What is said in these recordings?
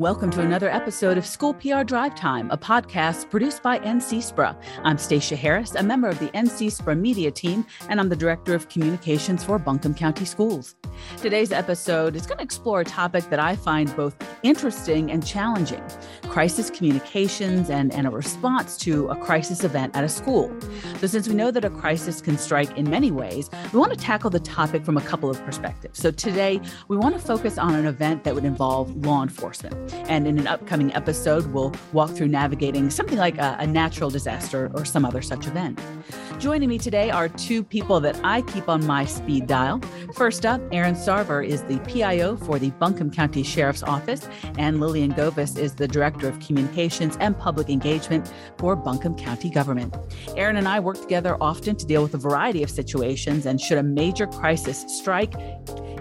Welcome to another episode of School PR Drive Time, a podcast produced by NC SPRA. I'm Stacia Harris, a member of the NC SPRA media team, and I'm the Director of Communications for Buncombe County Schools. Today's episode is going to explore a topic that I find both interesting and challenging, crisis communications and a response to a crisis event at a school. So since we know that a crisis can strike in many ways, we want to tackle the topic from a couple of perspectives. So today, we want to focus on an event that would involve law enforcement. And in an upcoming episode, we'll walk through navigating something like a natural disaster or some other such event. Joining me today are two people that I keep on my speed dial. First up, Aaron Sarver is the PIO for the Buncombe County Sheriff's Office, and Lillian Gobas is the Director of Communications and Public Engagement for Buncombe County Government. Aaron and I work together often to deal with a variety of situations, and should a major crisis strike,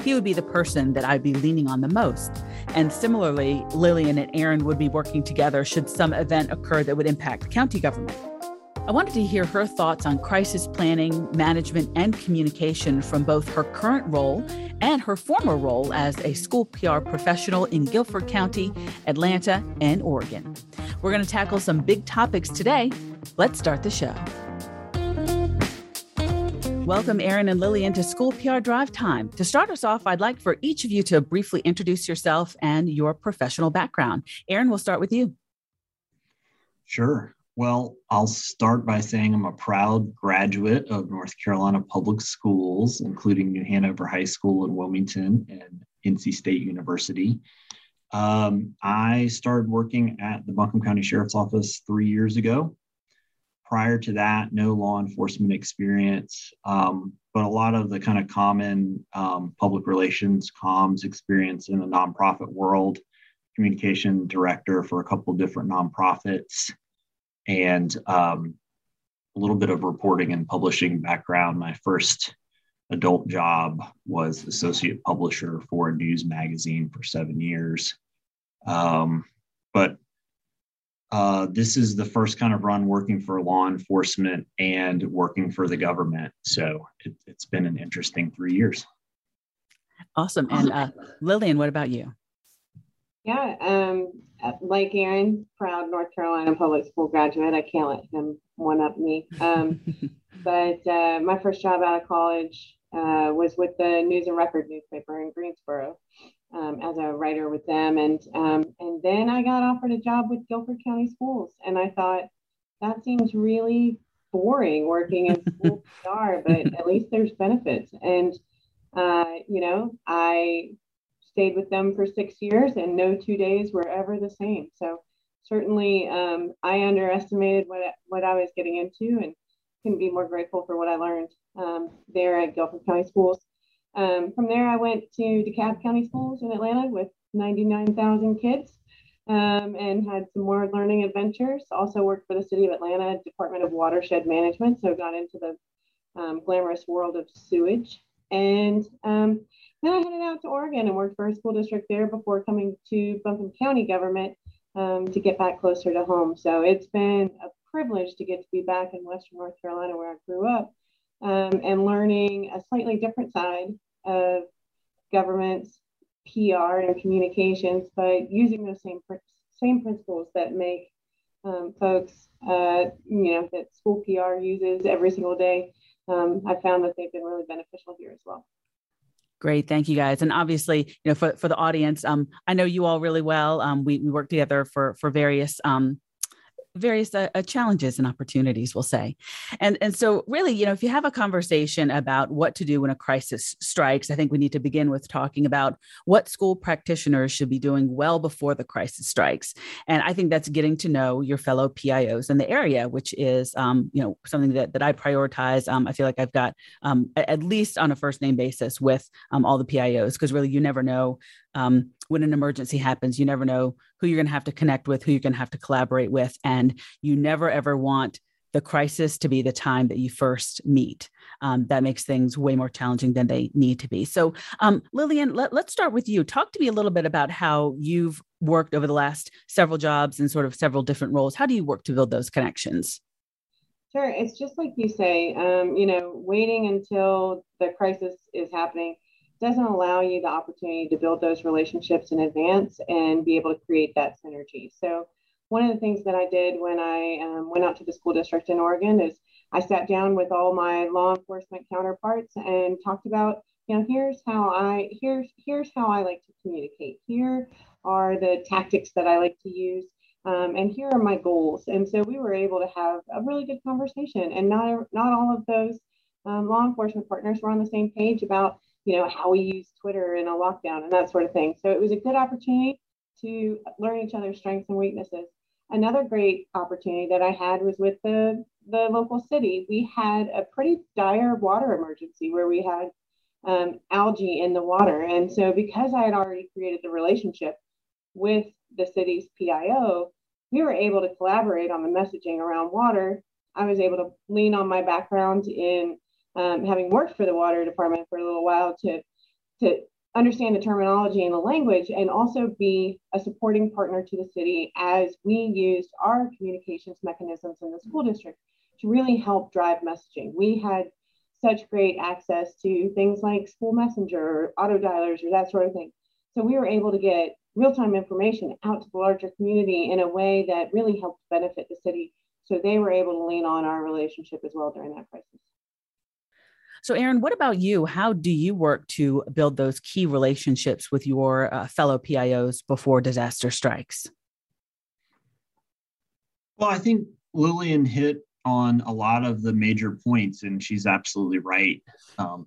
he would be the person that I'd be leaning on the most. And similarly, Lillian and Aaron would be working together should some event occur that would impact county government. I wanted to hear her thoughts on crisis planning, management, and communication from both her current role and her former role as a school PR professional in Guilford County, Atlanta, and Oregon. We're going to tackle some big topics today. Let's start the show. Welcome, Aaron and Lillian, to School PR Drive Time. To start us off, I'd like for each of you to briefly introduce yourself and your professional background. Aaron, we'll start with you. Sure. Well, I'll start by saying I'm a proud graduate of North Carolina public schools, including New Hanover High School in Wilmington and NC State University. I started working at the Buncombe County Sheriff's Office 3 years ago. Prior to that, no law enforcement experience, but a lot of the kind of common public relations, comms experience in the nonprofit world, communication director for a couple of different nonprofits, and a little bit of reporting and publishing background. My first adult job was associate publisher for a news magazine for 7 years. This is the first kind of run working for law enforcement and working for the government. So it's been an interesting 3 years. Awesome. And Lillian, what about you? Yeah, like Aaron, proud North Carolina public school graduate. I can't let him one-up me. But my first job out of college was with the News and Record newspaper in Greensboro. As a writer with them. And then I got offered a job with Guilford County Schools. And I thought, that seems really boring working in school PR, but at least there's benefits. And, I stayed with them for 6 years, and no 2 days were ever the same. So certainly I underestimated what I was getting into, and couldn't be more grateful for what I learned there at Guilford County Schools. From there, I went to DeKalb County Schools in Atlanta with 99,000 kids and had some more learning adventures. Also worked for the City of Atlanta Department of Watershed Management, so got into the glamorous world of sewage. And then I headed out to Oregon and worked for a school district there before coming to Buncombe County government to get back closer to home. So it's been a privilege to get to be back in Western North Carolina, where I grew up, and learning a slightly different side of government's PR and communications, but using those same principles that make folks, that school PR uses every single day. I found that they've been really beneficial here as well. Great. Thank you guys. And obviously, for the audience, I know you all really well. We work together for various challenges and opportunities, we'll say. And so really, if you have a conversation about what to do when a crisis strikes, I think we need to begin with talking about what school practitioners should be doing well before the crisis strikes. And I think that's getting to know your fellow PIOs in the area, which is, something that I prioritize. I feel like I've got at least on a first name basis with all the PIOs, because really you never know when an emergency happens, you never know who you're going to have to connect with, who you're going to have to collaborate with. And you never, ever want the crisis to be the time that you first meet. That makes things way more challenging than they need to be. So Lillian, let's start with you. Talk to me a little bit about how you've worked over the last several jobs and sort of several different roles. How do you work to build those connections? Sure. It's just like you say, waiting until the crisis is happening doesn't allow you the opportunity to build those relationships in advance and be able to create that synergy. So one of the things that I did when I went out to the school district in Oregon is I sat down with all my law enforcement counterparts and talked about, you know, here's how I like to communicate. Here are the tactics that I like to use. And here are my goals. And so we were able to have a really good conversation, and not all of those law enforcement partners were on the same page about, you know, how we use Twitter in a lockdown and that sort of thing. So it was a good opportunity to learn each other's strengths and weaknesses. Another great opportunity that I had was with the local city. We had a pretty dire water emergency where we had algae in the water. And so because I had already created the relationship with the city's PIO, we were able to collaborate on the messaging around water. I was able to lean on my background in having worked for the water department for a little while to understand the terminology and the language, and also be a supporting partner to the city as we used our communications mechanisms in the school district to really help drive messaging. We had such great access to things like School Messenger or auto dialers or that sort of thing. So we were able to get real-time information out to the larger community in a way that really helped benefit the city. So they were able to lean on our relationship as well during that crisis. So Aaron, what about you? How do you work to build those key relationships with your fellow PIOs before disaster strikes? Well, I think Lillian hit on a lot of the major points, and she's absolutely right.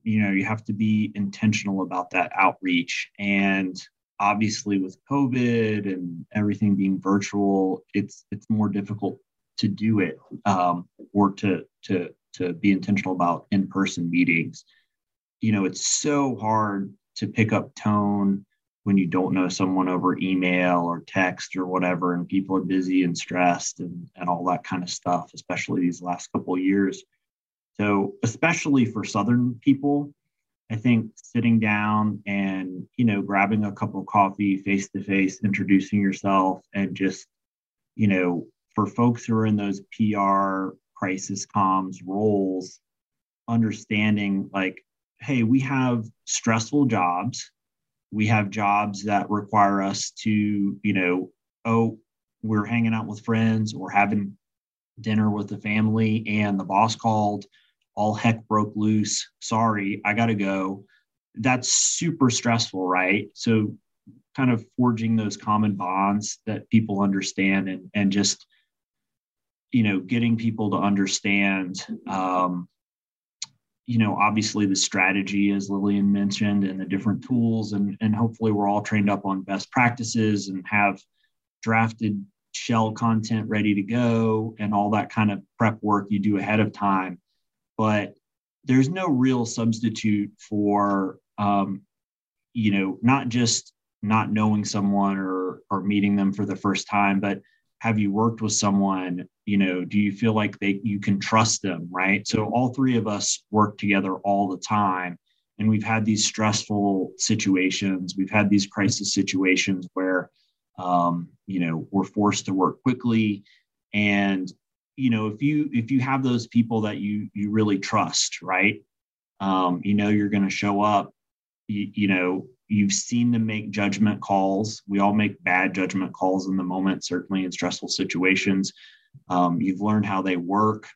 You know, you have to be intentional about that outreach. And obviously with COVID and everything being virtual, it's more difficult to do it or to be intentional about in-person meetings. You know, it's so hard to pick up tone when you don't know someone over email or text or whatever, and people are busy and stressed and all that kind of stuff, especially these last couple of years. So especially for Southern people, I think sitting down and, you know, grabbing a cup of coffee face-to-face, introducing yourself, and just, you know, for folks who are in those PR crisis comms roles, understanding like, hey, we have stressful jobs. We have jobs that require us to, you know, oh, we're hanging out with friends or having dinner with the family and the boss called. All heck broke loose. Sorry, I got to go. That's super stressful, right? So kind of forging those common bonds that people understand, and just, you know, getting people to understand, you know, obviously the strategy, as Lillian mentioned, and the different tools, and hopefully we're all trained up on best practices and have drafted shell content ready to go and all that kind of prep work you do ahead of time. But there's no real substitute for, you know, not just not knowing someone or meeting them for the first time, but have you worked with someone? You know, do you feel like you can trust them, right? So all three of us work together all the time. And we've had these stressful situations. We've had these crisis situations where, you know, we're forced to work quickly. And you know, if you have those people that you really trust, right? You know, you're going to show up, you know, you've seen them make judgment calls. We all make bad judgment calls in the moment, certainly in stressful situations. You've learned how they work,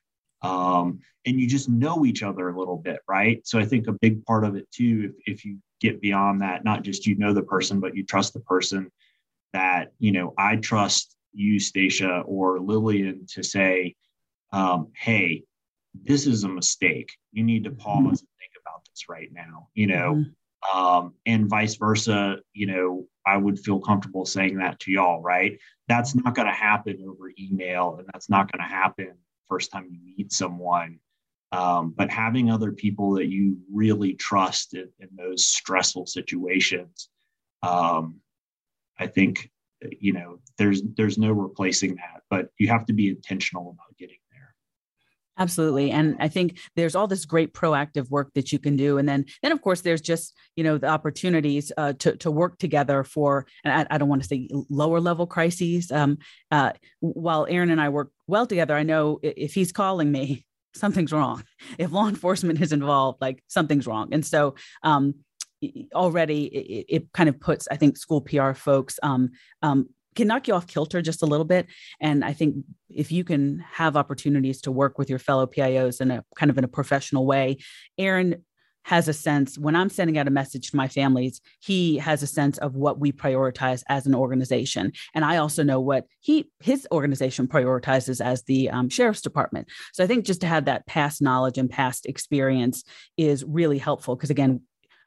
and you just know each other a little bit, right? So I think a big part of it too, if you get beyond that, not just, you know, the person, but you trust the person, that, you know, I trust you, Stacia, or Lillian, to say, hey, this is a mistake. You need to pause and think about this right now, you know, and vice versa. You know, I would feel comfortable saying that to y'all, right? That's not going to happen over email, and that's not going to happen first time you meet someone. But having other people that you really trust in those stressful situations, I think, you know, there's no replacing that, but you have to be intentional about getting there. Absolutely. And I think there's all this great proactive work that you can do. And then of course, there's just, you know, the opportunities to work together for, and I don't want to say lower level crises. While Aaron and I work well together, I know if he's calling me, something's wrong. If law enforcement is involved, like something's wrong. And so, already it kind of puts, I think, school PR folks can knock you off kilter just a little bit. And I think if you can have opportunities to work with your fellow PIOs in a kind of in a professional way, Aaron has a sense when I'm sending out a message to my families, he has a sense of what we prioritize as an organization. And I also know what his organization prioritizes as the sheriff's department. So I think just to have that past knowledge and past experience is really helpful. Because again,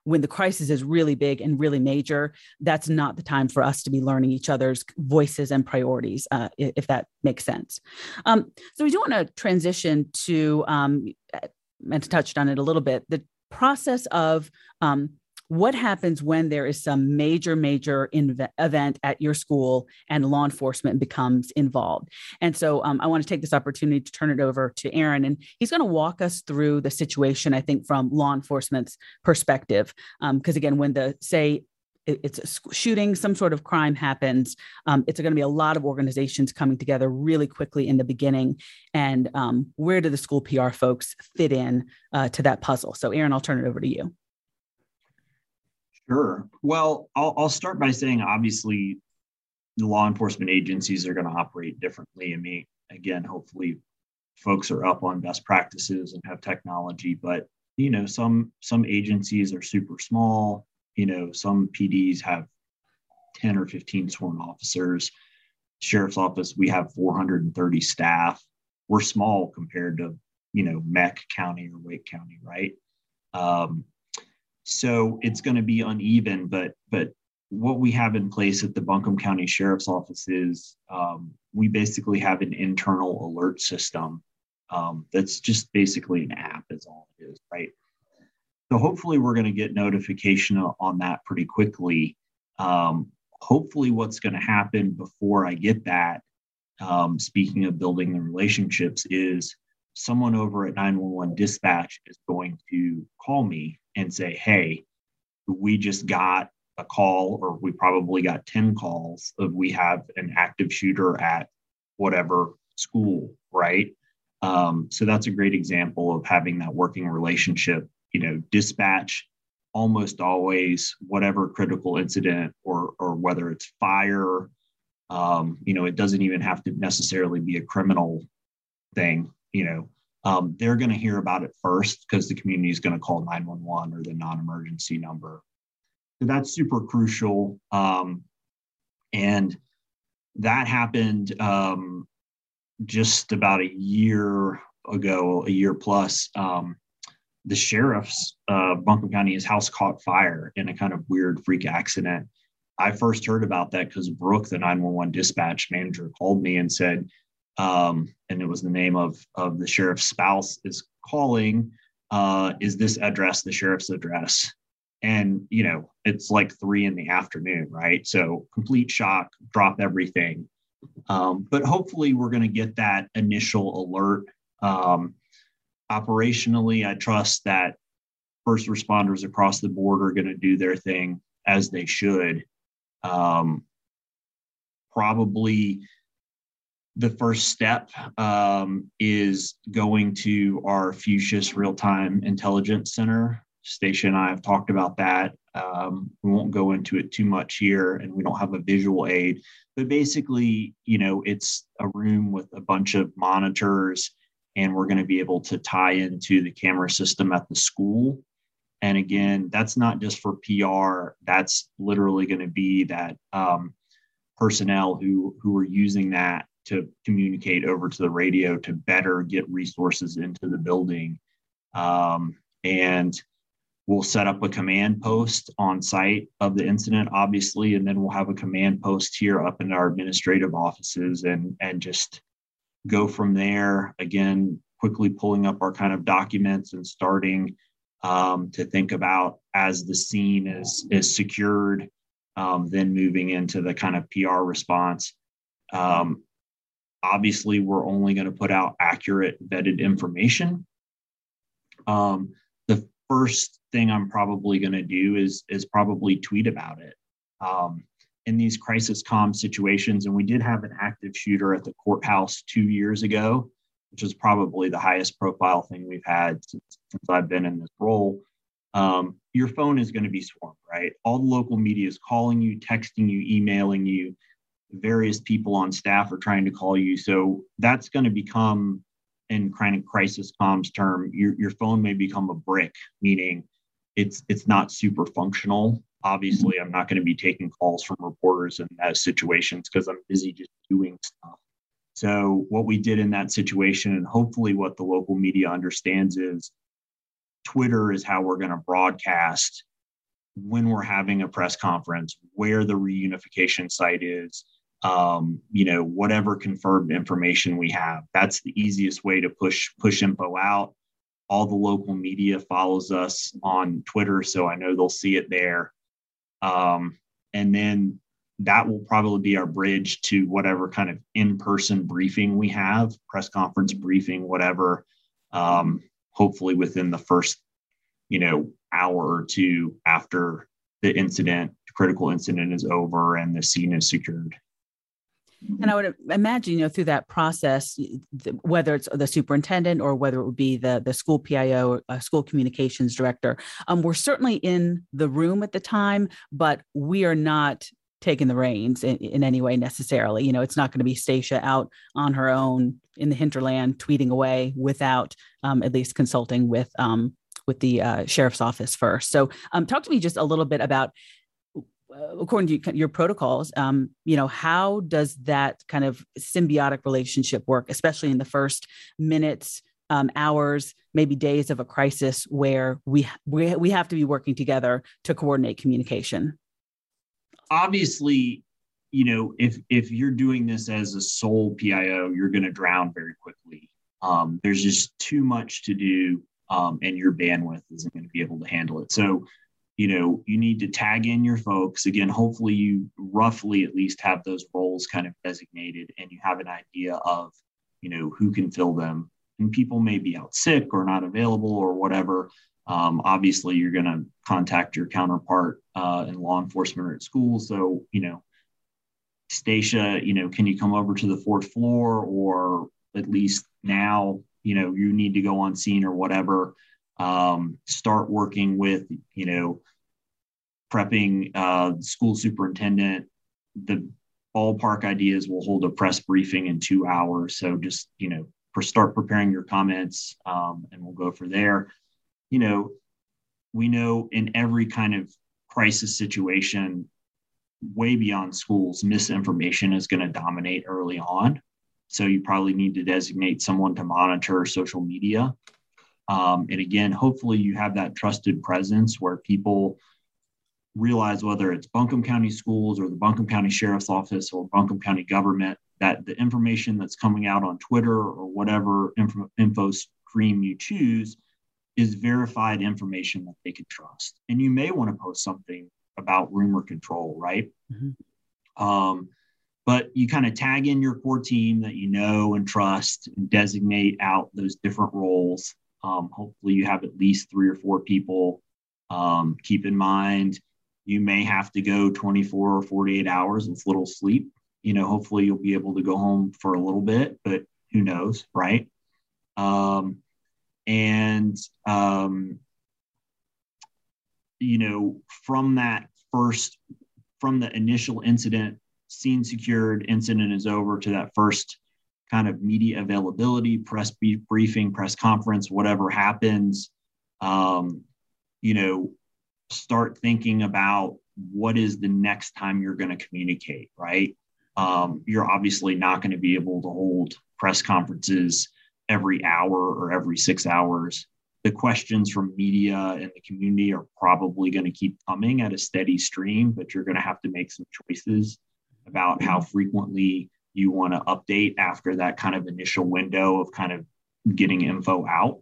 when the crisis is really big and really major, that's not the time for us to be learning each other's voices and priorities, if that makes sense. So we do want to transition to, and touched on it a little bit, the process of what happens when there is some major event at your school and law enforcement becomes involved. And so I want to take this opportunity to turn it over to Aaron, and he's going to walk us through the situation, I think, from law enforcement's perspective. Because again, when it's a shooting, some sort of crime happens, it's going to be a lot of organizations coming together really quickly in the beginning. And where do the school PR folks fit in to that puzzle? So Aaron, I'll turn it over to you. Sure. Well, I'll start by saying, obviously, the law enforcement agencies are going to operate differently. I mean, again, hopefully folks are up on best practices and have technology, but, you know, some agencies are super small. You know, some PDs have 10 or 15 sworn officers. Sheriff's office, we have 430 staff. We're small compared to, you know, Meck County or Wake County, right? So it's going to be uneven, but what we have in place at the Buncombe County Sheriff's Office is we basically have an internal alert system that's just basically an app is all it is, right? So hopefully we're going to get notification on that pretty quickly. Hopefully what's going to happen before I get that, speaking of building the relationships, is someone over at 911 dispatch is going to call me and say, hey, we just got a call, or we probably got 10 calls of we have an active shooter at whatever school, right? So that's a great example of having that working relationship. You know, dispatch almost always, whatever critical incident or whether it's fire, you know, it doesn't even have to necessarily be a criminal thing, you know, they're going to hear about it first because the community is going to call 911 or the non-emergency number. So that's super crucial. And that happened just about a year plus, the sheriff's Buncombe County, his house caught fire in a kind of weird freak accident. I first heard about that because Brooke, the 911 dispatch manager, called me and said, and it was the name of the sheriff's spouse is calling, is this address the sheriff's address? And, you know, it's like 3 p.m, right? So complete shock, drop everything. But hopefully we're going to get that initial alert. Operationally, I trust that first responders across the board are going to do their thing as they should. Probably the first step is going to our Fuchsias Real-Time Intelligence Center. Stacia and I have talked about that. We won't go into it too much here, and we don't have a visual aid. But basically, you know, it's a room with a bunch of monitors, and we're going to be able to tie into the camera system at the school. And again, that's not just for PR. That's literally going to be that personnel who are using that to communicate over to the radio to better get resources into the building. And we'll set up a command post on site of the incident, obviously, and then we'll have a command post here up in our administrative offices and just go from there. Again, quickly pulling up our kind of documents and starting to think about, as the scene is secured, then moving into the kind of PR response. Obviously, we're only going to put out accurate, vetted information. The first thing I'm probably going to do is probably tweet about it. In these crisis comm situations, and we did have an active shooter at the courthouse 2 years ago, which is probably the highest profile thing we've had since I've been in this role. your phone is going to be swarmed, right? All the local media is calling you, texting you, emailing you. Various people on staff are trying to call you. So that's going to become, in kind of crisis comms term, your phone may become a brick, meaning it's not super functional. Obviously, I'm not going to be taking calls from reporters in those situations because I'm busy just doing stuff. So what we did in that situation, and hopefully what the local media understands, is Twitter is how we're going to broadcast when we're having a press conference, where the reunification site is, whatever confirmed information we have. That's the easiest way to push info out. All the local media follows us on Twitter, so I know they'll see it there. And then that will probably be our bridge to whatever kind of in-person briefing we have, press conference briefing, whatever, hopefully within the first, hour or two after the incident, critical incident is over and the scene is secured. And I would imagine, through that process, whether it's the superintendent or whether it would be the school PIO or school communications director, we're certainly in the room at the time, but we are not taking the reins in any way necessarily. It's not going to be Stacia out on her own in the hinterland tweeting away without at least consulting with the sheriff's office first. So talk to me just a little bit about, according to your protocols, how does that kind of symbiotic relationship work, especially in the first minutes, hours, maybe days of a crisis where we have to be working together to coordinate communication? Obviously, if you're doing this as a sole PIO, you're going to drown very quickly. There's just too much to do, and your bandwidth isn't going to be able to handle it. So, you need to tag in your folks. Again, hopefully you roughly at least have those roles kind of designated and you have an idea of, who can fill them. And people may be out sick or not available or whatever. Obviously, you're going to contact your counterpart in law enforcement or at school. So, Stacia, can you come over to the fourth floor, or at least now, you need to go on scene or whatever. Start working with, prepping the school superintendent. The ballpark ideas will hold a press briefing in 2 hours. So just, start preparing your comments and we'll go for there. We know in every kind of crisis situation, way beyond schools, misinformation is going to dominate early on. So you probably need to designate someone to monitor social media. And again, hopefully you have that trusted presence where people realize, whether it's Buncombe County Schools or the Buncombe County Sheriff's Office or Buncombe County Government, that the information that's coming out on Twitter or whatever info stream you choose is verified information that they can trust. And you may want to post something about rumor control, right? Mm-hmm. But you kind of tag in your core team that you know and trust and designate out those different roles. Hopefully you have at least 3 or 4 people. Keep in mind, you may have to go 24 or 48 hours with little sleep. Hopefully you'll be able to go home for a little bit, but who knows, right? From the initial incident, scene secured, incident is over, to that first kind of media availability, press briefing, press conference, whatever happens, start thinking about what is the next time you're going to communicate, right? You're obviously not going to be able to hold press conferences every hour or every 6 hours. The questions from media and the community are probably going to keep coming at a steady stream, but you're going to have to make some choices about how frequently you want to update after that kind of initial window of kind of getting info out.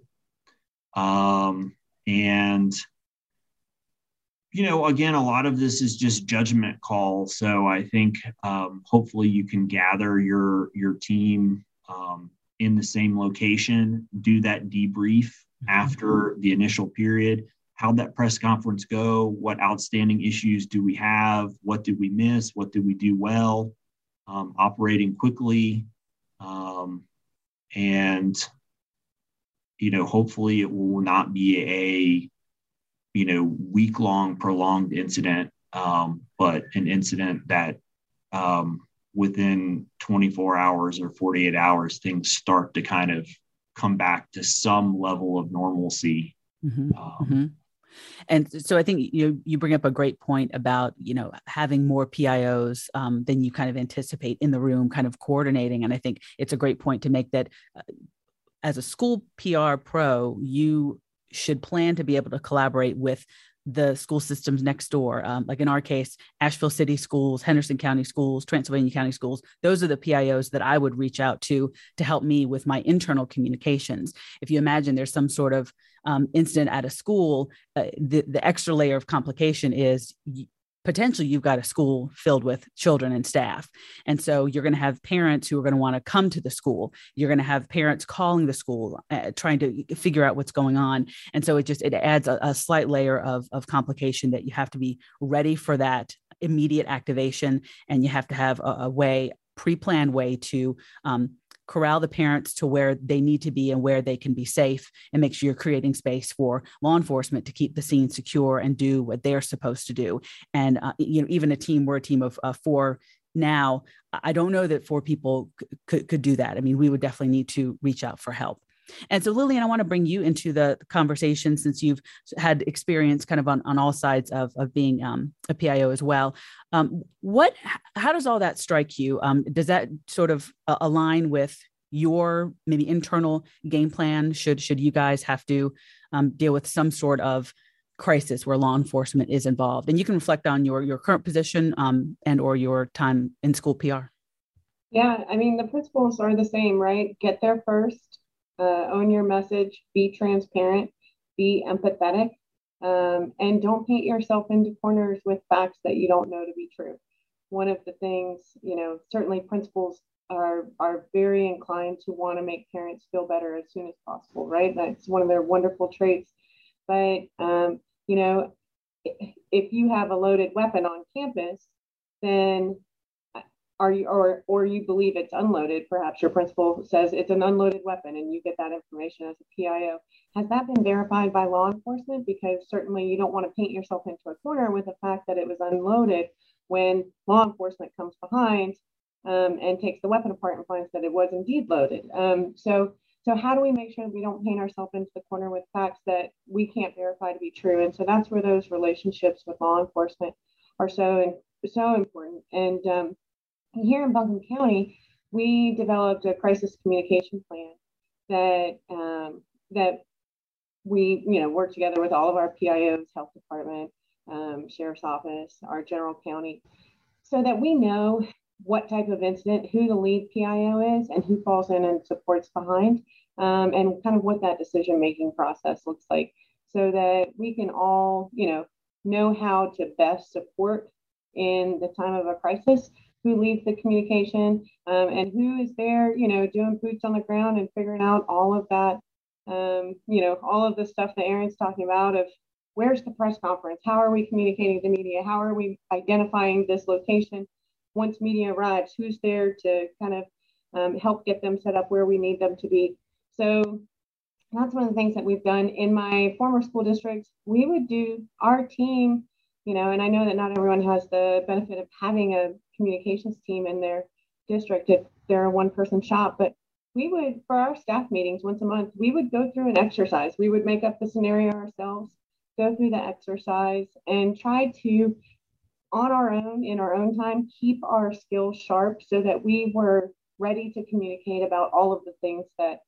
Again, a lot of this is just judgment call. So I think hopefully you can gather your team in the same location, do that debrief after the initial period. How'd that press conference go? What outstanding issues do we have? What did we miss? What did we do well? Operating quickly. Hopefully it will not be you know, week-long prolonged incident, but an incident that within 24 hours or 48 hours, things start to kind of come back to some level of normalcy. And so I think you bring up a great point about, you know, having more PIOs than you kind of anticipate in the room, kind of coordinating. And I think it's a great point to make that as a school PR pro, you should plan to be able to collaborate with the school systems next door. Like in our case, Asheville City Schools, Henderson County Schools, Transylvania County Schools, those are the PIOs that I would reach out to help me with my internal communications. If you imagine there's some sort of incident at a school, the extra layer of complication is potentially you've got a school filled with children and staff. And so you're going to have parents who are going to want to come to the school. You're going to have parents calling the school, trying to figure out what's going on. And so it adds a slight layer of complication that you have to be ready for that immediate activation. And you have to have a pre-planned way to corral the parents to where they need to be and where they can be safe, and make sure you're creating space for law enforcement to keep the scene secure and do what they're supposed to do. And, even we're a team of four now. I don't know that four people could do that. I mean, we would definitely need to reach out for help. And so, Lillian, I want to bring you into the conversation since you've had experience kind of on all sides of being a PIO as well. How does all that strike you? Does that sort of align with your maybe internal game plan? Should you guys have to deal with some sort of crisis where law enforcement is involved? And you can reflect on your current position and or your time in school PR. Yeah, I mean, the principles are the same, right? Get there first. Own your message, be transparent, be empathetic, and don't paint yourself into corners with facts that you don't know to be true. One of the things, certainly principals are very inclined to want to make parents feel better as soon as possible, right? That's one of their wonderful traits. But, if you have a loaded weapon on campus, then or you believe it's unloaded, perhaps your principal says it's an unloaded weapon and you get that information as a PIO. Has that been verified by law enforcement? Because certainly you don't want to paint yourself into a corner with the fact that it was unloaded when law enforcement comes behind and takes the weapon apart and finds that it was indeed loaded. So how do we make sure that we don't paint ourselves into the corner with facts that we can't verify to be true? And so that's where those relationships with law enforcement are so important. And here in Buncombe County, we developed a crisis communication plan that we, work together with all of our PIOs, health department, sheriff's office, our general county, so that we know what type of incident, who the lead PIO is, and who falls in and supports behind, and kind of what that decision-making process looks like, so that we can all, know how to best support in the time of a crisis. Who leads the communication, and who is there, doing boots on the ground and figuring out all of that, all of the stuff that Aaron's talking about of where's the press conference? How are we communicating to media? How are we identifying this location? Once media arrives, who's there to kind of help get them set up where we need them to be? So that's one of the things that we've done in my former school district. We would do our team, and I know that not everyone has the benefit of having a communications team in their district if they're a one-person shop, but we would, for our staff meetings once a month, we would go through an exercise. We would make up the scenario ourselves, go through the exercise, and try to, on our own, in our own time, keep our skills sharp so that we were ready to communicate about all of the things that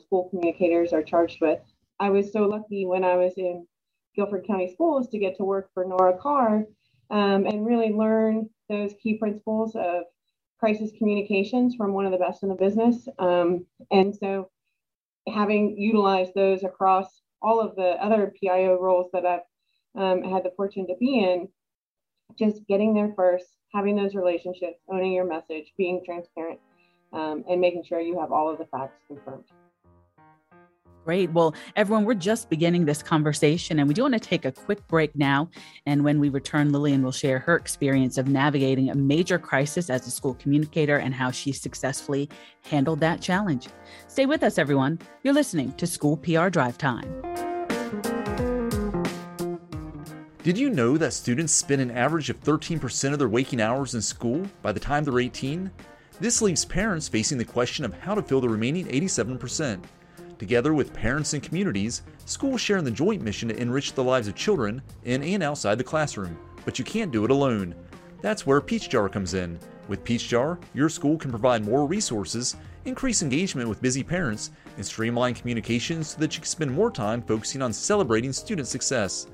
school communicators are charged with. I was so lucky when I was in Guilford County Schools to get to work for Nora Carr and really learn those key principles of crisis communications from one of the best in the business. And so having utilized those across all of the other PIO roles that I've had the fortune to be in, just getting there first, having those relationships, owning your message, being transparent, and making sure you have all of the facts confirmed. Great. Well, everyone, we're just beginning this conversation and we do want to take a quick break now. And when we return, Lillian will share her experience of navigating a major crisis as a school communicator and how she successfully handled that challenge. Stay with us, everyone. You're listening to School PR Drive Time. Did you know that students spend an average of 13% of their waking hours in school by the time they're 18? This leaves parents facing the question of how to fill the remaining 87%. Together with parents and communities, schools share in the joint mission to enrich the lives of children in and outside the classroom, but you can't do it alone. That's where Peachjar comes in. With Peachjar, your school can provide more resources, increase engagement with busy parents, and streamline communications so that you can spend more time focusing on celebrating student success.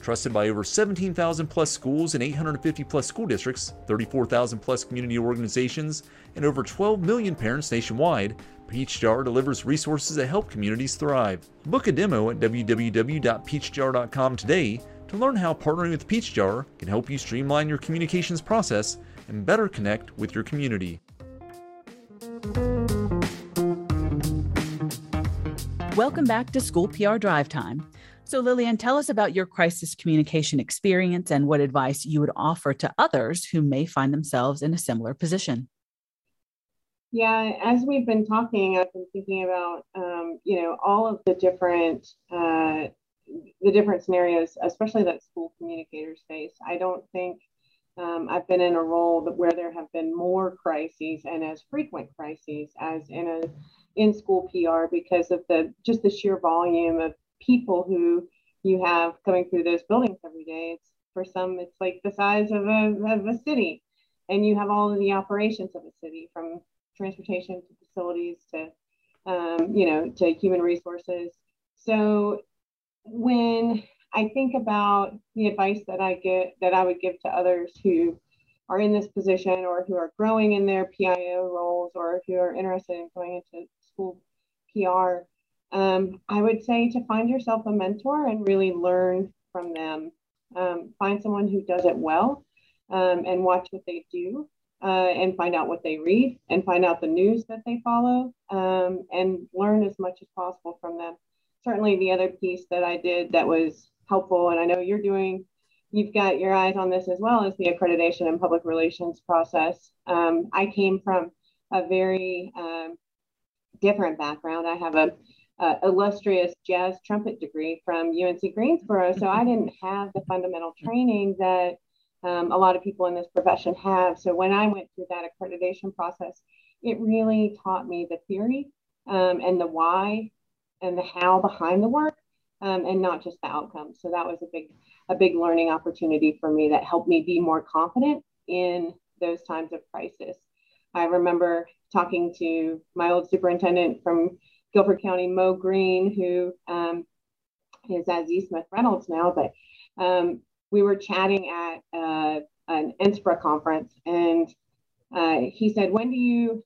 Trusted by over 17,000 plus schools and 850 plus school districts, 34,000 plus community organizations, and over 12 million parents nationwide, Peachjar delivers resources that help communities thrive. Book a demo at www.peachjar.com today to learn how partnering with Peachjar can help you streamline your communications process and better connect with your community. Welcome back to School PR Drive Time. So Lillian, tell us about your crisis communication experience and what advice you would offer to others who may find themselves in a similar position. Yeah, as we've been talking, I've been thinking about, all of the different scenarios, especially that school communicators face. I don't think I've been in a role where there have been more crises and as frequent crises as in school PR because of just the sheer volume of people who you have coming through those buildings every day. It's, for some, it's like the size of a city, and you have all of the operations of a city, from transportation to facilities to, to human resources. So when I think about the advice that I would give to others who are in this position or who are growing in their PIO roles or who are interested in going into school PR, I would say to find yourself a mentor and really learn from them. Find someone who does it well and watch what they do and find out what they read and find out the news that they follow and learn as much as possible from them. Certainly the other piece that I did that was helpful, and I know you've got your eyes on this as well, is the accreditation and public relations process. I came from a very different background. I have a illustrious jazz trumpet degree from UNC Greensboro. So I didn't have the fundamental training that a lot of people in this profession have. So when I went through that accreditation process, it really taught me the theory and the why and the how behind the work and not just the outcome. So that was a big learning opportunity for me that helped me be more confident in those times of crisis. I remember talking to my old superintendent from Guilford County, Mo. Green, who is at Z Smith Reynolds now, but we were chatting at an NSPRA conference, and he said, "When do you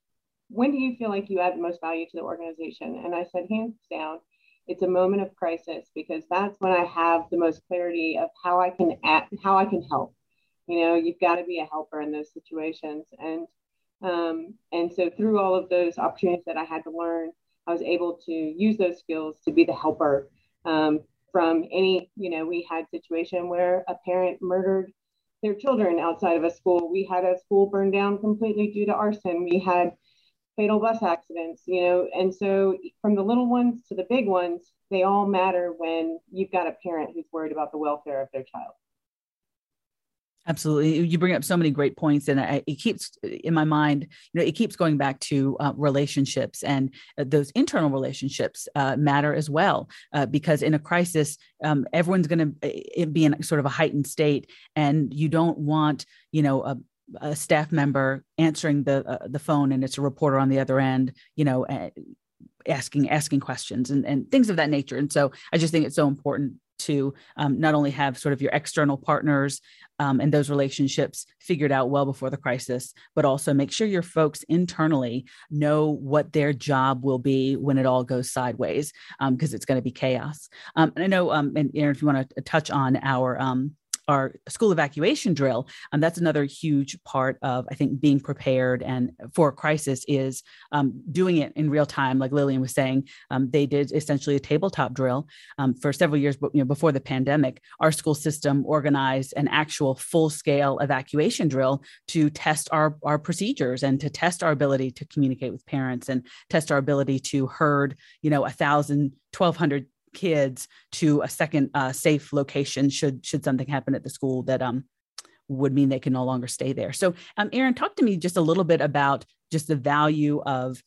feel like you add the most value to the organization?" And I said, "Hands down, it's a moment of crisis, because that's when I have the most clarity of how I can help. You've got to be a helper in those situations, and so through all of those opportunities that I had to learn." I was able to use those skills to be the helper from any, we had situation where a parent murdered their children outside of a school. We had a school burned down completely due to arson. We had fatal bus accidents, and so from the little ones to the big ones, they all matter when you've got a parent who's worried about the welfare of their child. Absolutely. You bring up so many great points, and it keeps in my mind, it keeps going back to relationships, and those internal relationships matter as well, because in a crisis, everyone's going to be in sort of a heightened state, and you don't want, a staff member answering the phone and it's a reporter on the other end, asking questions and things of that nature. And so I just think it's so important to not only have sort of your external partners and those relationships figured out well before the crisis, but also make sure your folks internally know what their job will be when it all goes sideways, because it's going to be chaos. And I know, and Aaron, if you want to touch on our school evacuation drill, that's another huge part of, I think, being prepared and for a crisis is doing it in real time. Like Lillian was saying, they did essentially a tabletop drill for several years, but before the pandemic, our school system organized an actual full-scale evacuation drill to test our procedures and to test our ability to communicate with parents and test our ability to herd, 1,200 kids to a second safe location should something happen at the school that would mean they can no longer stay there. So Aaron, talk to me just a little bit about just the value of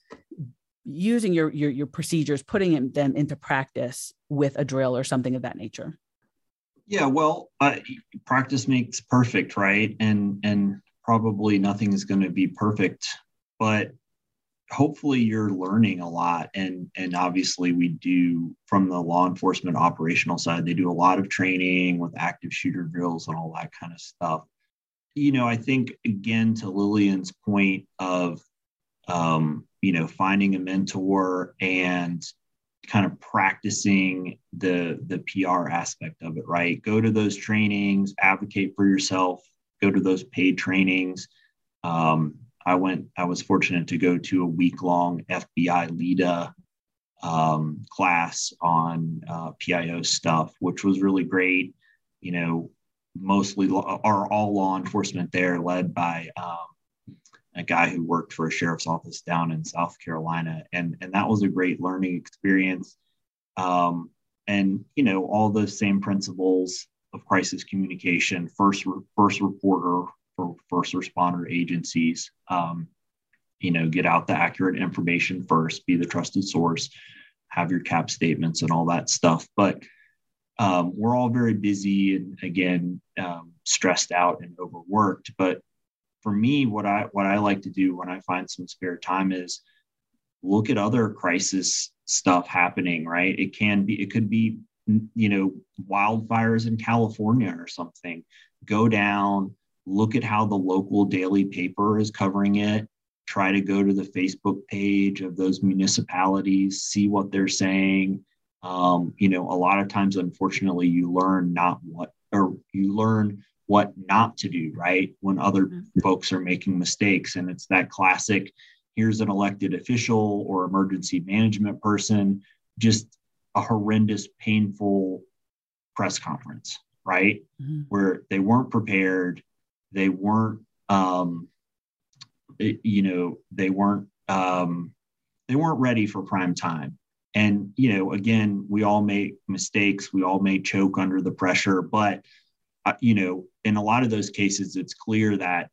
using your procedures, putting them into practice with a drill or something of that nature. Yeah, well, practice makes perfect, right? And probably nothing is going to be perfect, but hopefully you're learning a lot. And obviously we do, from the law enforcement operational side, they do a lot of training with active shooter drills and all that kind of stuff. You know, I think, again, to Lillian's point of, you know, finding a mentor and kind of practicing the PR aspect of it, right? Go to those trainings, advocate for yourself, go to those paid trainings. I was fortunate to go to a week-long FBI LIDA class on PIO stuff, which was really great. You know, mostly all law enforcement there, led by a guy who worked for a sheriff's office down in South Carolina. And that was a great learning experience. And, you know, all those same principles of crisis communication, first reporter for first responder agencies, you know, get out the accurate information first, be the trusted source, have your CAP statements and all that stuff. But we're all very busy and, again, stressed out and overworked. But for me, what I like to do when I find some spare time is look at other crisis stuff happening, right? It could be, you know, wildfires in California or something. Go down, look at how the local daily paper is covering it. Try to go to the Facebook page of those municipalities, see what they're saying. You know, a lot of times, unfortunately, you learn what not to do, right? When other folks are making mistakes. And it's that classic, here's an elected official or emergency management person, just a horrendous, painful press conference, right? Mm-hmm. Where they weren't prepared. They weren't, they weren't ready for prime time. And, you know, again, we all make mistakes. We all may choke under the pressure, but you know, in a lot of those cases, it's clear that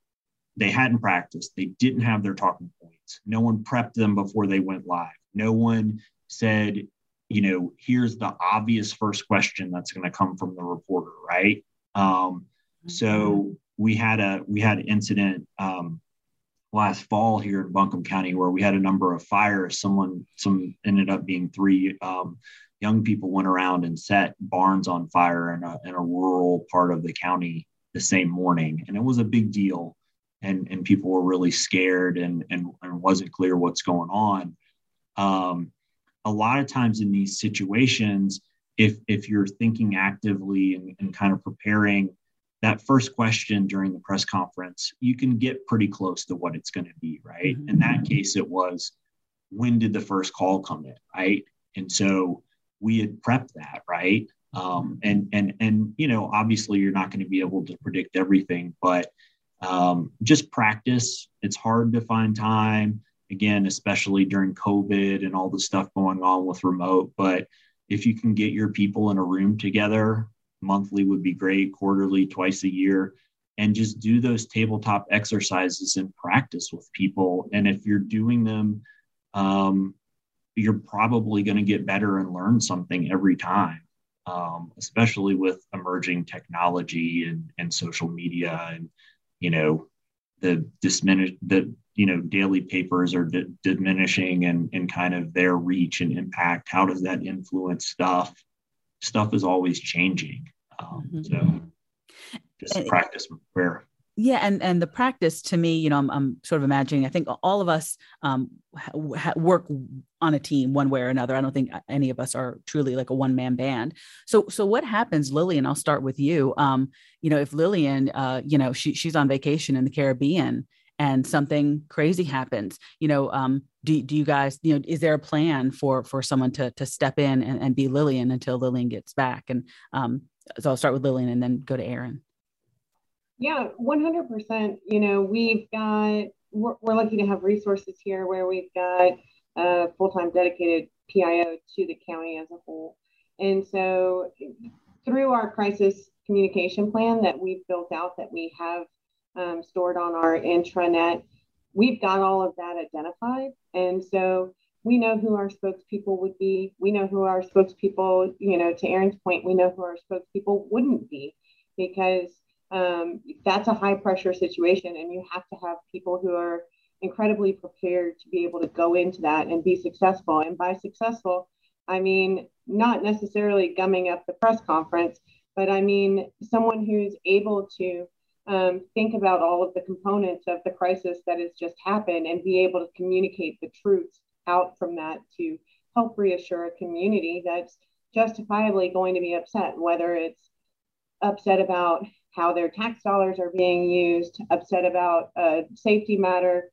they hadn't practiced. They didn't have their talking points. No one prepped them before they went live. No one said, you know, here's the obvious first question that's going to come from the reporter, right? So we had an incident last fall here in Buncombe County where we had a number of fires. Some ended up being three. Young people went around and set barns on fire in a rural part of the county the same morning. And it was a big deal. And people were really scared and wasn't clear what's going on. A lot of times in these situations, if you're thinking actively and kind of preparing, that first question during the press conference, you can get pretty close to what it's going to be, right? Mm-hmm. In that case, it was, when did the first call come in, right? And so we had prepped that, right? And you know, obviously you're not going to be able to predict everything, but just practice. It's hard to find time, again, especially during COVID and all the stuff going on with remote. But if you can get your people in a room together, monthly would be great, quarterly, twice a year, and just do those tabletop exercises and practice with people. And if you're doing them, you're probably going to get better and learn something every time, especially with emerging technology and social media and, you know, daily papers are diminishing and kind of their reach and impact. How does that influence stuff? Stuff is always changing. So just practice with prayer. Yeah. And the practice, to me, you know, I'm sort of imagining, I think all of us work on a team one way or another. I don't think any of us are truly like a one-man band. So what happens, Lillian? I'll start with you. You know, if Lillian, you know, she's on vacation in the Caribbean and something crazy happens, you know, do you guys, you know, is there a plan for someone to step in and be Lillian until Lillian gets back? And so I'll start with Lillian and then go to Aaron. Yeah, 100%. You know, we're lucky to have resources here where we've got a full-time dedicated PIO to the county as a whole. And so through our crisis communication plan that we've built out, that we have stored on our intranet, we've got all of that identified. And so we know who our spokespeople would be. We know who our spokespeople, you know, to Aaron's point, we know who our spokespeople wouldn't be, because that's a high pressure situation, and you have to have people who are incredibly prepared to be able to go into that and be successful. And by successful, I mean not necessarily gumming up the press conference, but I mean someone who's able to think about all of the components of the crisis that has just happened and be able to communicate the truths out from that to help reassure a community that's justifiably going to be upset, whether it's upset about how their tax dollars are being used, upset about a safety matter,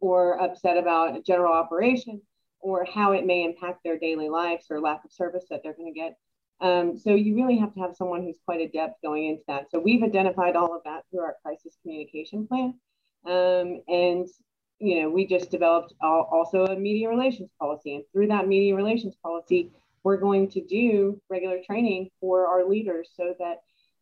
or upset about a general operation, or how it may impact their daily lives or lack of service that they're going to get. So you really have to have someone who's quite adept going into that. So we've identified all of that through our crisis communication plan. And, you know, we just developed also a media relations policy. And through that media relations policy, we're going to do regular training for our leaders so that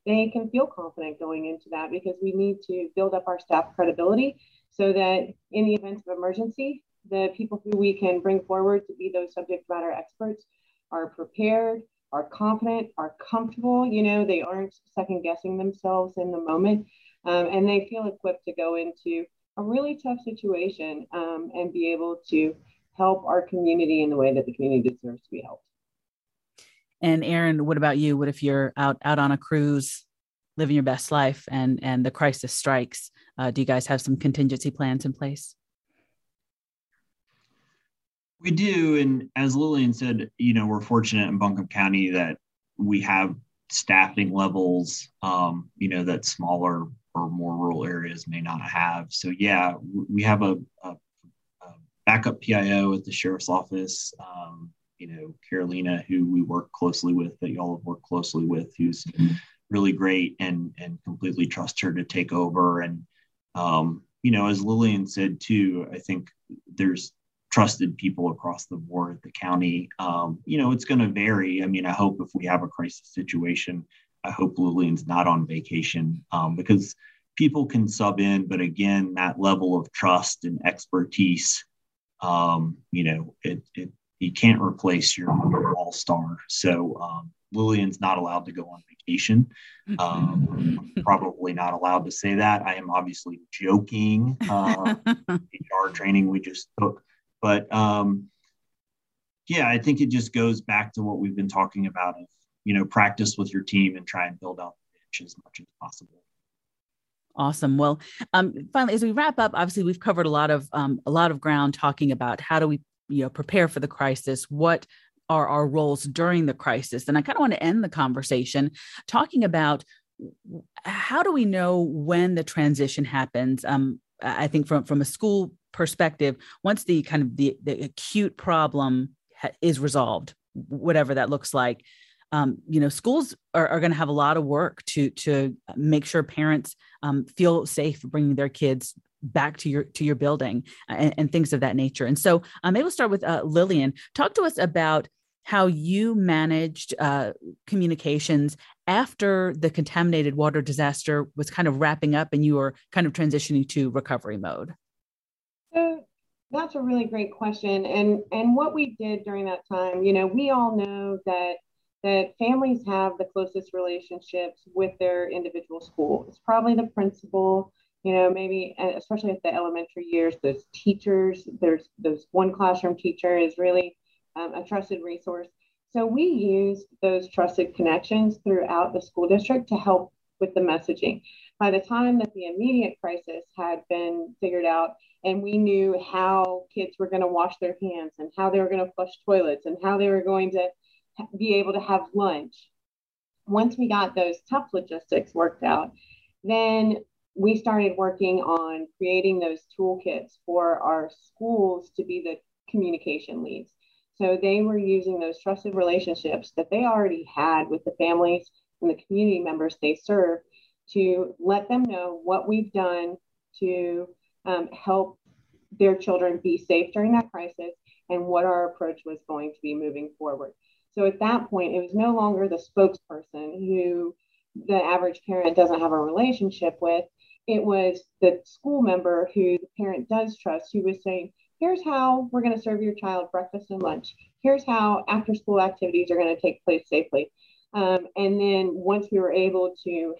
they can feel confident going into that, because we need to build up our staff credibility so that in the event of emergency, the people who we can bring forward to be those subject matter experts are prepared, are confident, are comfortable. You know, they aren't second guessing themselves in the moment, and they feel equipped to go into a really tough situation and be able to help our community in the way that the community deserves to be helped. And Aaron, what about you? What if you're out on a cruise, living your best life, and the crisis strikes? Do you guys have some contingency plans in place? We do, and as Lillian said, you know, we're fortunate in Buncombe County that we have staffing levels, you know, that smaller or more rural areas may not have. So yeah, we have a backup PIO at the sheriff's office. You know, Carolina, who we work closely with, that y'all have worked closely with, who's really great, and completely trust her to take over. And, you know, as Lillian said too, I think there's trusted people across the board at the county. You know, it's going to vary. I mean, I hope if we have a crisis situation, I hope Lillian's not on vacation, because people can sub in, but again, that level of trust and expertise, you know, you can't replace your all-star. So Lillian's not allowed to go on vacation. I'm probably not allowed to say that. I am obviously joking. HR training we just took. But yeah, I think it just goes back to what we've been talking about. You know, practice with your team and try and build out the pitch as much as possible. Awesome. Well, finally, as we wrap up, obviously we've covered a lot of ground talking about how do we, you know, prepare for the crisis. What are our roles during the crisis? And I kind of want to end the conversation talking about how do we know when the transition happens? I think from a school perspective, once the kind of the acute problem is resolved, whatever that looks like, you know, schools are going to have a lot of work to make sure parents feel safe bringing their kids back to your building and things of that nature. And so maybe we'll start with Lillian. Talk to us about how you managed communications after the contaminated water disaster was kind of wrapping up and you were kind of transitioning to recovery mode. So that's a really great question. And what we did during that time, you know, we all know that families have the closest relationships with their individual school. It's probably the principal, you know, maybe especially at the elementary years, those teachers, there's those one classroom teacher is really a trusted resource. So we used those trusted connections throughout the school district to help with the messaging. By the time that the immediate crisis had been figured out and we knew how kids were going to wash their hands and how they were going to flush toilets and how they were going to be able to have lunch, once we got those tough logistics worked out, then we started working on creating those toolkits for our schools to be the communication leads. So they were using those trusted relationships that they already had with the families and the community members they serve to let them know what we've done to help their children be safe during that crisis and what our approach was going to be moving forward. So at that point, it was no longer the spokesperson who the average parent doesn't have a relationship with. It was the school member who the parent does trust, who was saying, here's how we're going to serve your child breakfast and lunch. Here's how after school activities are going to take place safely. And then once we were able to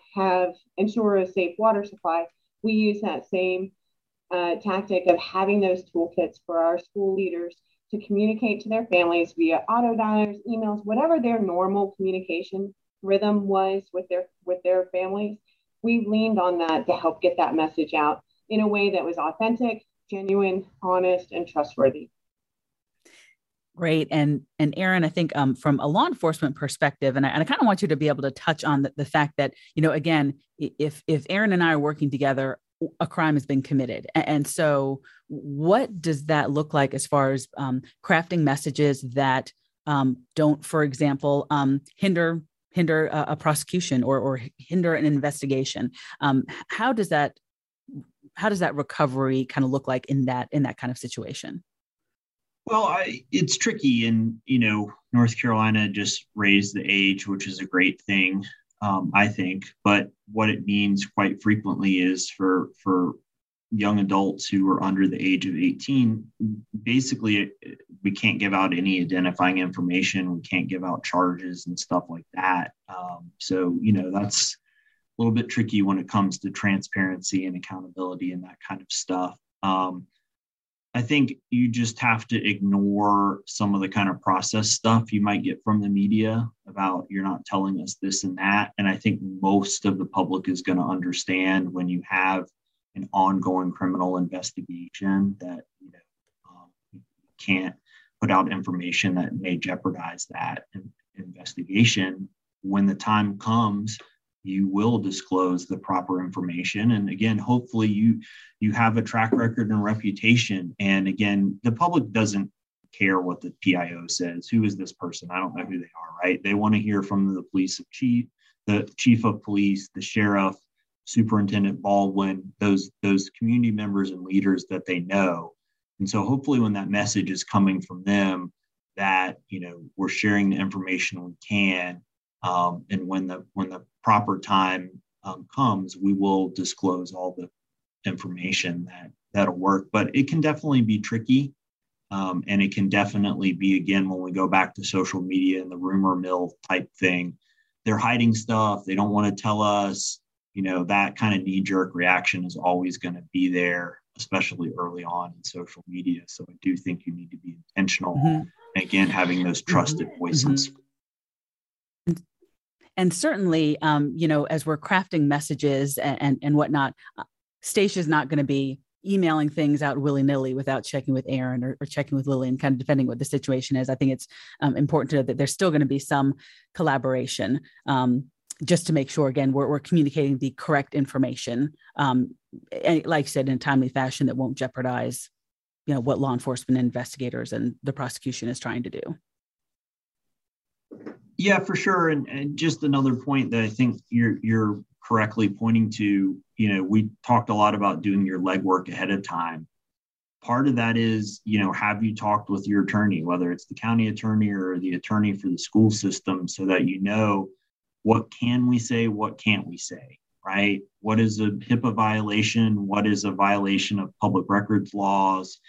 ensure a safe water supply, we used that same tactic of having those toolkits for our school leaders to communicate to their families via auto dialers, emails, whatever their normal communication rhythm was with their families. We leaned on that to help get that message out in a way that was authentic, genuine, honest, and trustworthy. Great. And Aaron, I think from a law enforcement perspective, and I kind of want you to be able to touch on the fact that, you know, again, if Aaron and I are working together, a crime has been committed. And so what does that look like as far as crafting messages that don't, for example, hinder a prosecution or hinder an investigation? How does that recovery kind of look like in that kind of situation? Well, it's tricky. And, you know, North Carolina just raised the age, which is a great thing. I think, but what it means quite frequently is for young adults who are under the age of 18, basically we can't give out any identifying information. We can't give out charges and stuff like that. So, you know, that's a little bit tricky when it comes to transparency and accountability and that kind of stuff. I think you just have to ignore some of the kind of process stuff you might get from the media about you're not telling us this and that. And I think most of the public is going to understand when you have an ongoing criminal investigation that you can't put out information that may jeopardize that investigation. When the time comes, you will disclose the proper information. And again, hopefully you have a track record and reputation. And again, the public doesn't care what the PIO says. Who is this person? I don't know who they are, right? They want to hear from the chief of police, the sheriff, Superintendent Baldwin, those community members and leaders that they know. And so hopefully when that message is coming from them that, you know, we're sharing the information we can, and when the proper time comes, we will disclose all the information that'll work. But it can definitely be tricky. And it can definitely be, again, when we go back to social media and the rumor mill type thing, they're hiding stuff. They don't want to tell us, you know, that kind of knee-jerk reaction is always going to be there, especially early on in social media. So I do think you need to be intentional. Mm-hmm. Again, having those trusted voices. Mm-hmm. And certainly, you know, as we're crafting messages and whatnot, Stacia's not going to be emailing things out willy-nilly without checking with Aaron or checking with Lillian, kind of depending what the situation is. I think it's important to know that there's still going to be some collaboration just to make sure, again, we're communicating the correct information, and like you said, in a timely fashion that won't jeopardize, you know, what law enforcement investigators and the prosecution is trying to do. Yeah, for sure. And just another point that I think you're correctly pointing to, you know, we talked a lot about doing your legwork ahead of time. Part of that is, you know, have you talked with your attorney, whether it's the county attorney or the attorney for the school system, so that you know what can we say, what can't we say, right? What is a HIPAA violation? What is a violation of public records laws?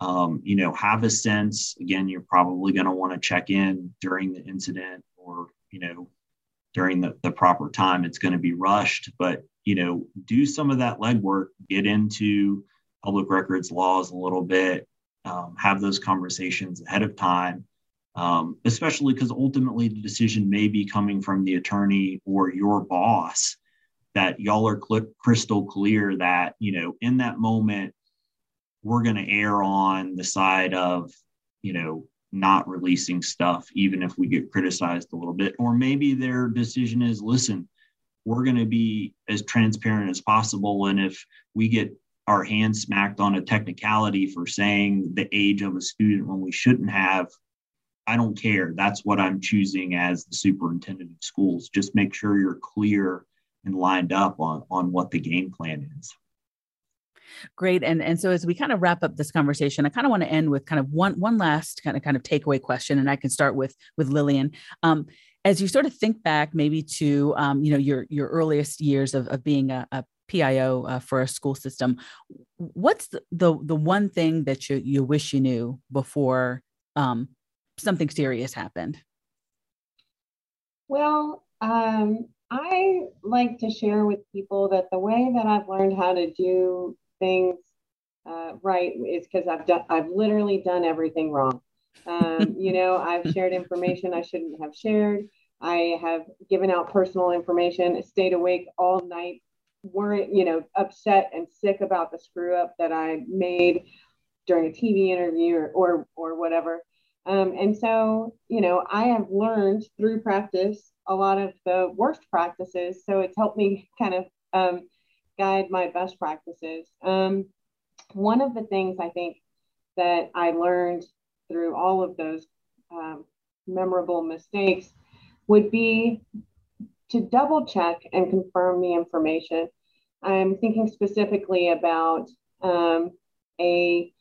You know, have a sense. Again, you're probably going to want to check in during the incident, or, you know, during the proper time. It's going to be rushed, but, you know, do some of that legwork, get into public records laws a little bit, have those conversations ahead of time, especially because ultimately the decision may be coming from the attorney or your boss that y'all are crystal clear that, you know, in that moment, we're going to err on the side of, you know, not releasing stuff, even if we get criticized a little bit. Or maybe their decision is, listen, we're going to be as transparent as possible. And if we get our hands smacked on a technicality for saying the age of a student when we shouldn't have, I don't care. That's what I'm choosing as the superintendent of schools. Just make sure you're clear and lined up on what the game plan is. Great. And so as we kind of wrap up this conversation, I kind of want to end with kind of one last kind of takeaway question, and I can start with Lillian. As you sort of think back maybe to, your earliest years of being a PIO for a school system, what's the one thing that you wish you knew before something serious happened? Well, I like to share with people that the way that I've learned how to do things right is because I've literally done everything wrong. I've shared information I shouldn't have shared. I have given out personal information, stayed awake all night, upset and sick about the screw up that I made during a TV interview or whatever. And so, I have learned through practice a lot of the worst practices. So it's helped me kind of guide my best practices. One of the things I think that I learned through all of those memorable mistakes would be to double check and confirm the information. I'm thinking specifically about a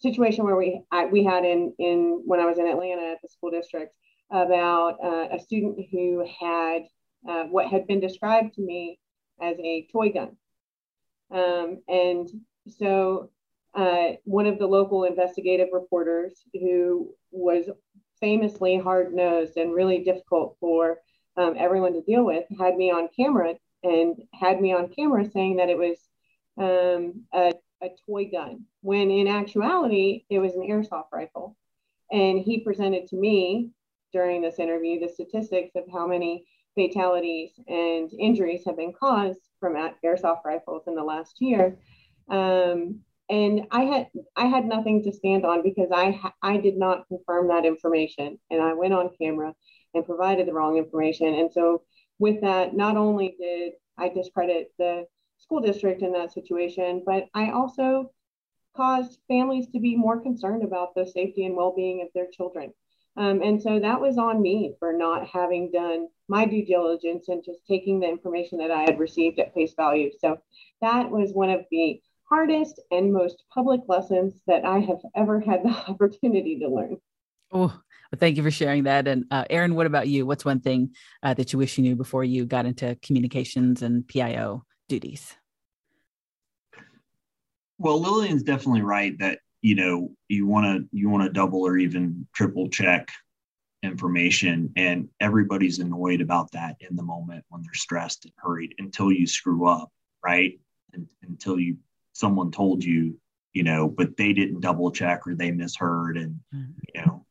situation where we had in when I was in Atlanta at the school district about a student who had what had been described to me as a toy gun. And so one of the local investigative reporters who was famously hard-nosed and really difficult for everyone to deal with had me on camera saying that it was a toy gun, when in actuality, it was an airsoft rifle. And he presented to me during this interview the statistics of how many fatalities and injuries have been caused from airsoft rifles in the last year. And I had nothing to stand on because I did not confirm that information. And I went on camera and provided the wrong information. And so with that, not only did I discredit the school district in that situation, but I also caused families to be more concerned about the safety and well-being of their children. And so that was on me for not having done my due diligence and just taking the information that I had received at face value. So that was one of the hardest and most public lessons that I have ever had the opportunity to learn. Oh, well, thank you for sharing that. And Aaron, what about you? What's one thing that you wish you knew before you got into communications and PIO duties? Well, Lillian's definitely right that you want to double or even triple check information, and everybody's annoyed about that in the moment when they're stressed and hurried until you screw up, right? And until someone told you, but they didn't double check or they misheard. And,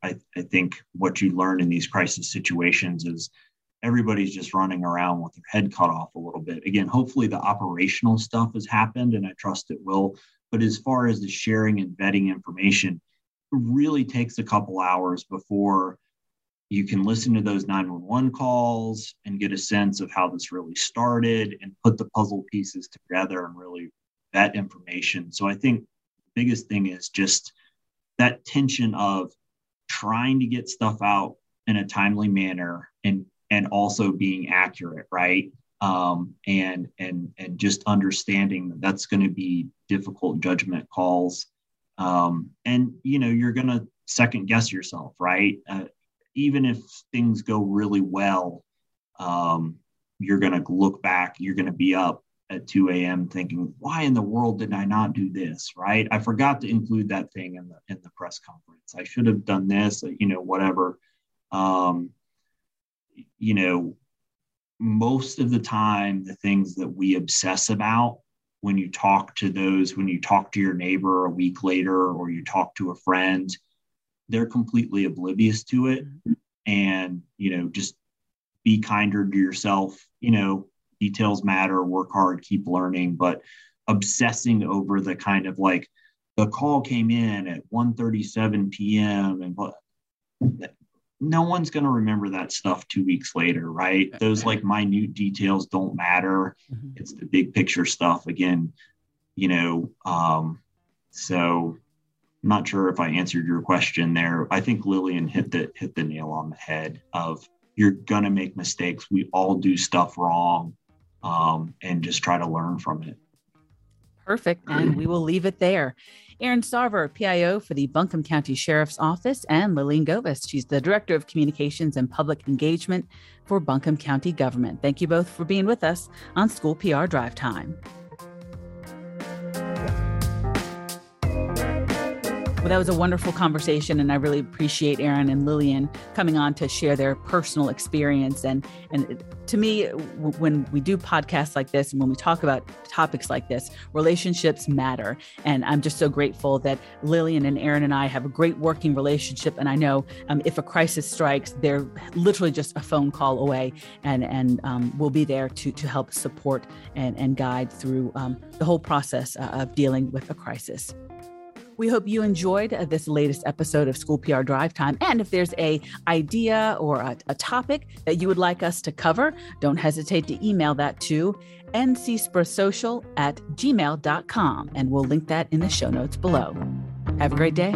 I think what you learn in these crisis situations is everybody's just running around with their head cut off a little bit. Again, hopefully the operational stuff has happened and I trust it will. But as far as the sharing and vetting information, it really takes a couple hours before you can listen to those 911 calls and get a sense of how this really started and put the puzzle pieces together and really vet information. So I think the biggest thing is just that tension of trying to get stuff out in a timely manner and also being accurate, right? And just understanding that that's going to be difficult judgment calls. And you're going to second guess yourself, right? Even if things go really well, you're going to look back, you're going to be up at 2 a.m. thinking, why in the world did I not do this, right? I forgot to include that thing in the press conference. I should have done this, whatever. Most of the time, the things that we obsess about, when you talk to your neighbor a week later, or you talk to a friend, they're completely oblivious to it. And, just be kinder to yourself. Details matter, work hard, keep learning, but obsessing over the kind of like the call came in at 1:37 PM and no one's going to remember that stuff 2 weeks later, right? Those minute details don't matter. Mm-hmm. It's the big picture stuff again, so I'm not sure if I answered your question there. I think Lillian hit the nail on the head of you're going to make mistakes. We all do stuff wrong, and just try to learn from it. Perfect. And we will leave it there. Aaron Sarver, PIO for the Buncombe County Sheriff's Office, and Lillian Gobas. She's the Director of Communications and Public Engagement for Buncombe County Government. Thank you both for being with us on School PR Drive Time. Well, that was a wonderful conversation, and I really appreciate Aaron and Lillian coming on to share their personal experience. And to me, when we do podcasts like this and when we talk about topics like this, relationships matter. And I'm just so grateful that Lillian and Aaron and I have a great working relationship. And I know if a crisis strikes, they're literally just a phone call away, and we'll be there to help support and guide through the whole process of dealing with a crisis. We hope you enjoyed this latest episode of School PR Drive Time. And if there's an idea or a topic that you would like us to cover, don't hesitate to email that to ncsprasocial@gmail.com. And we'll link that in the show notes below. Have a great day.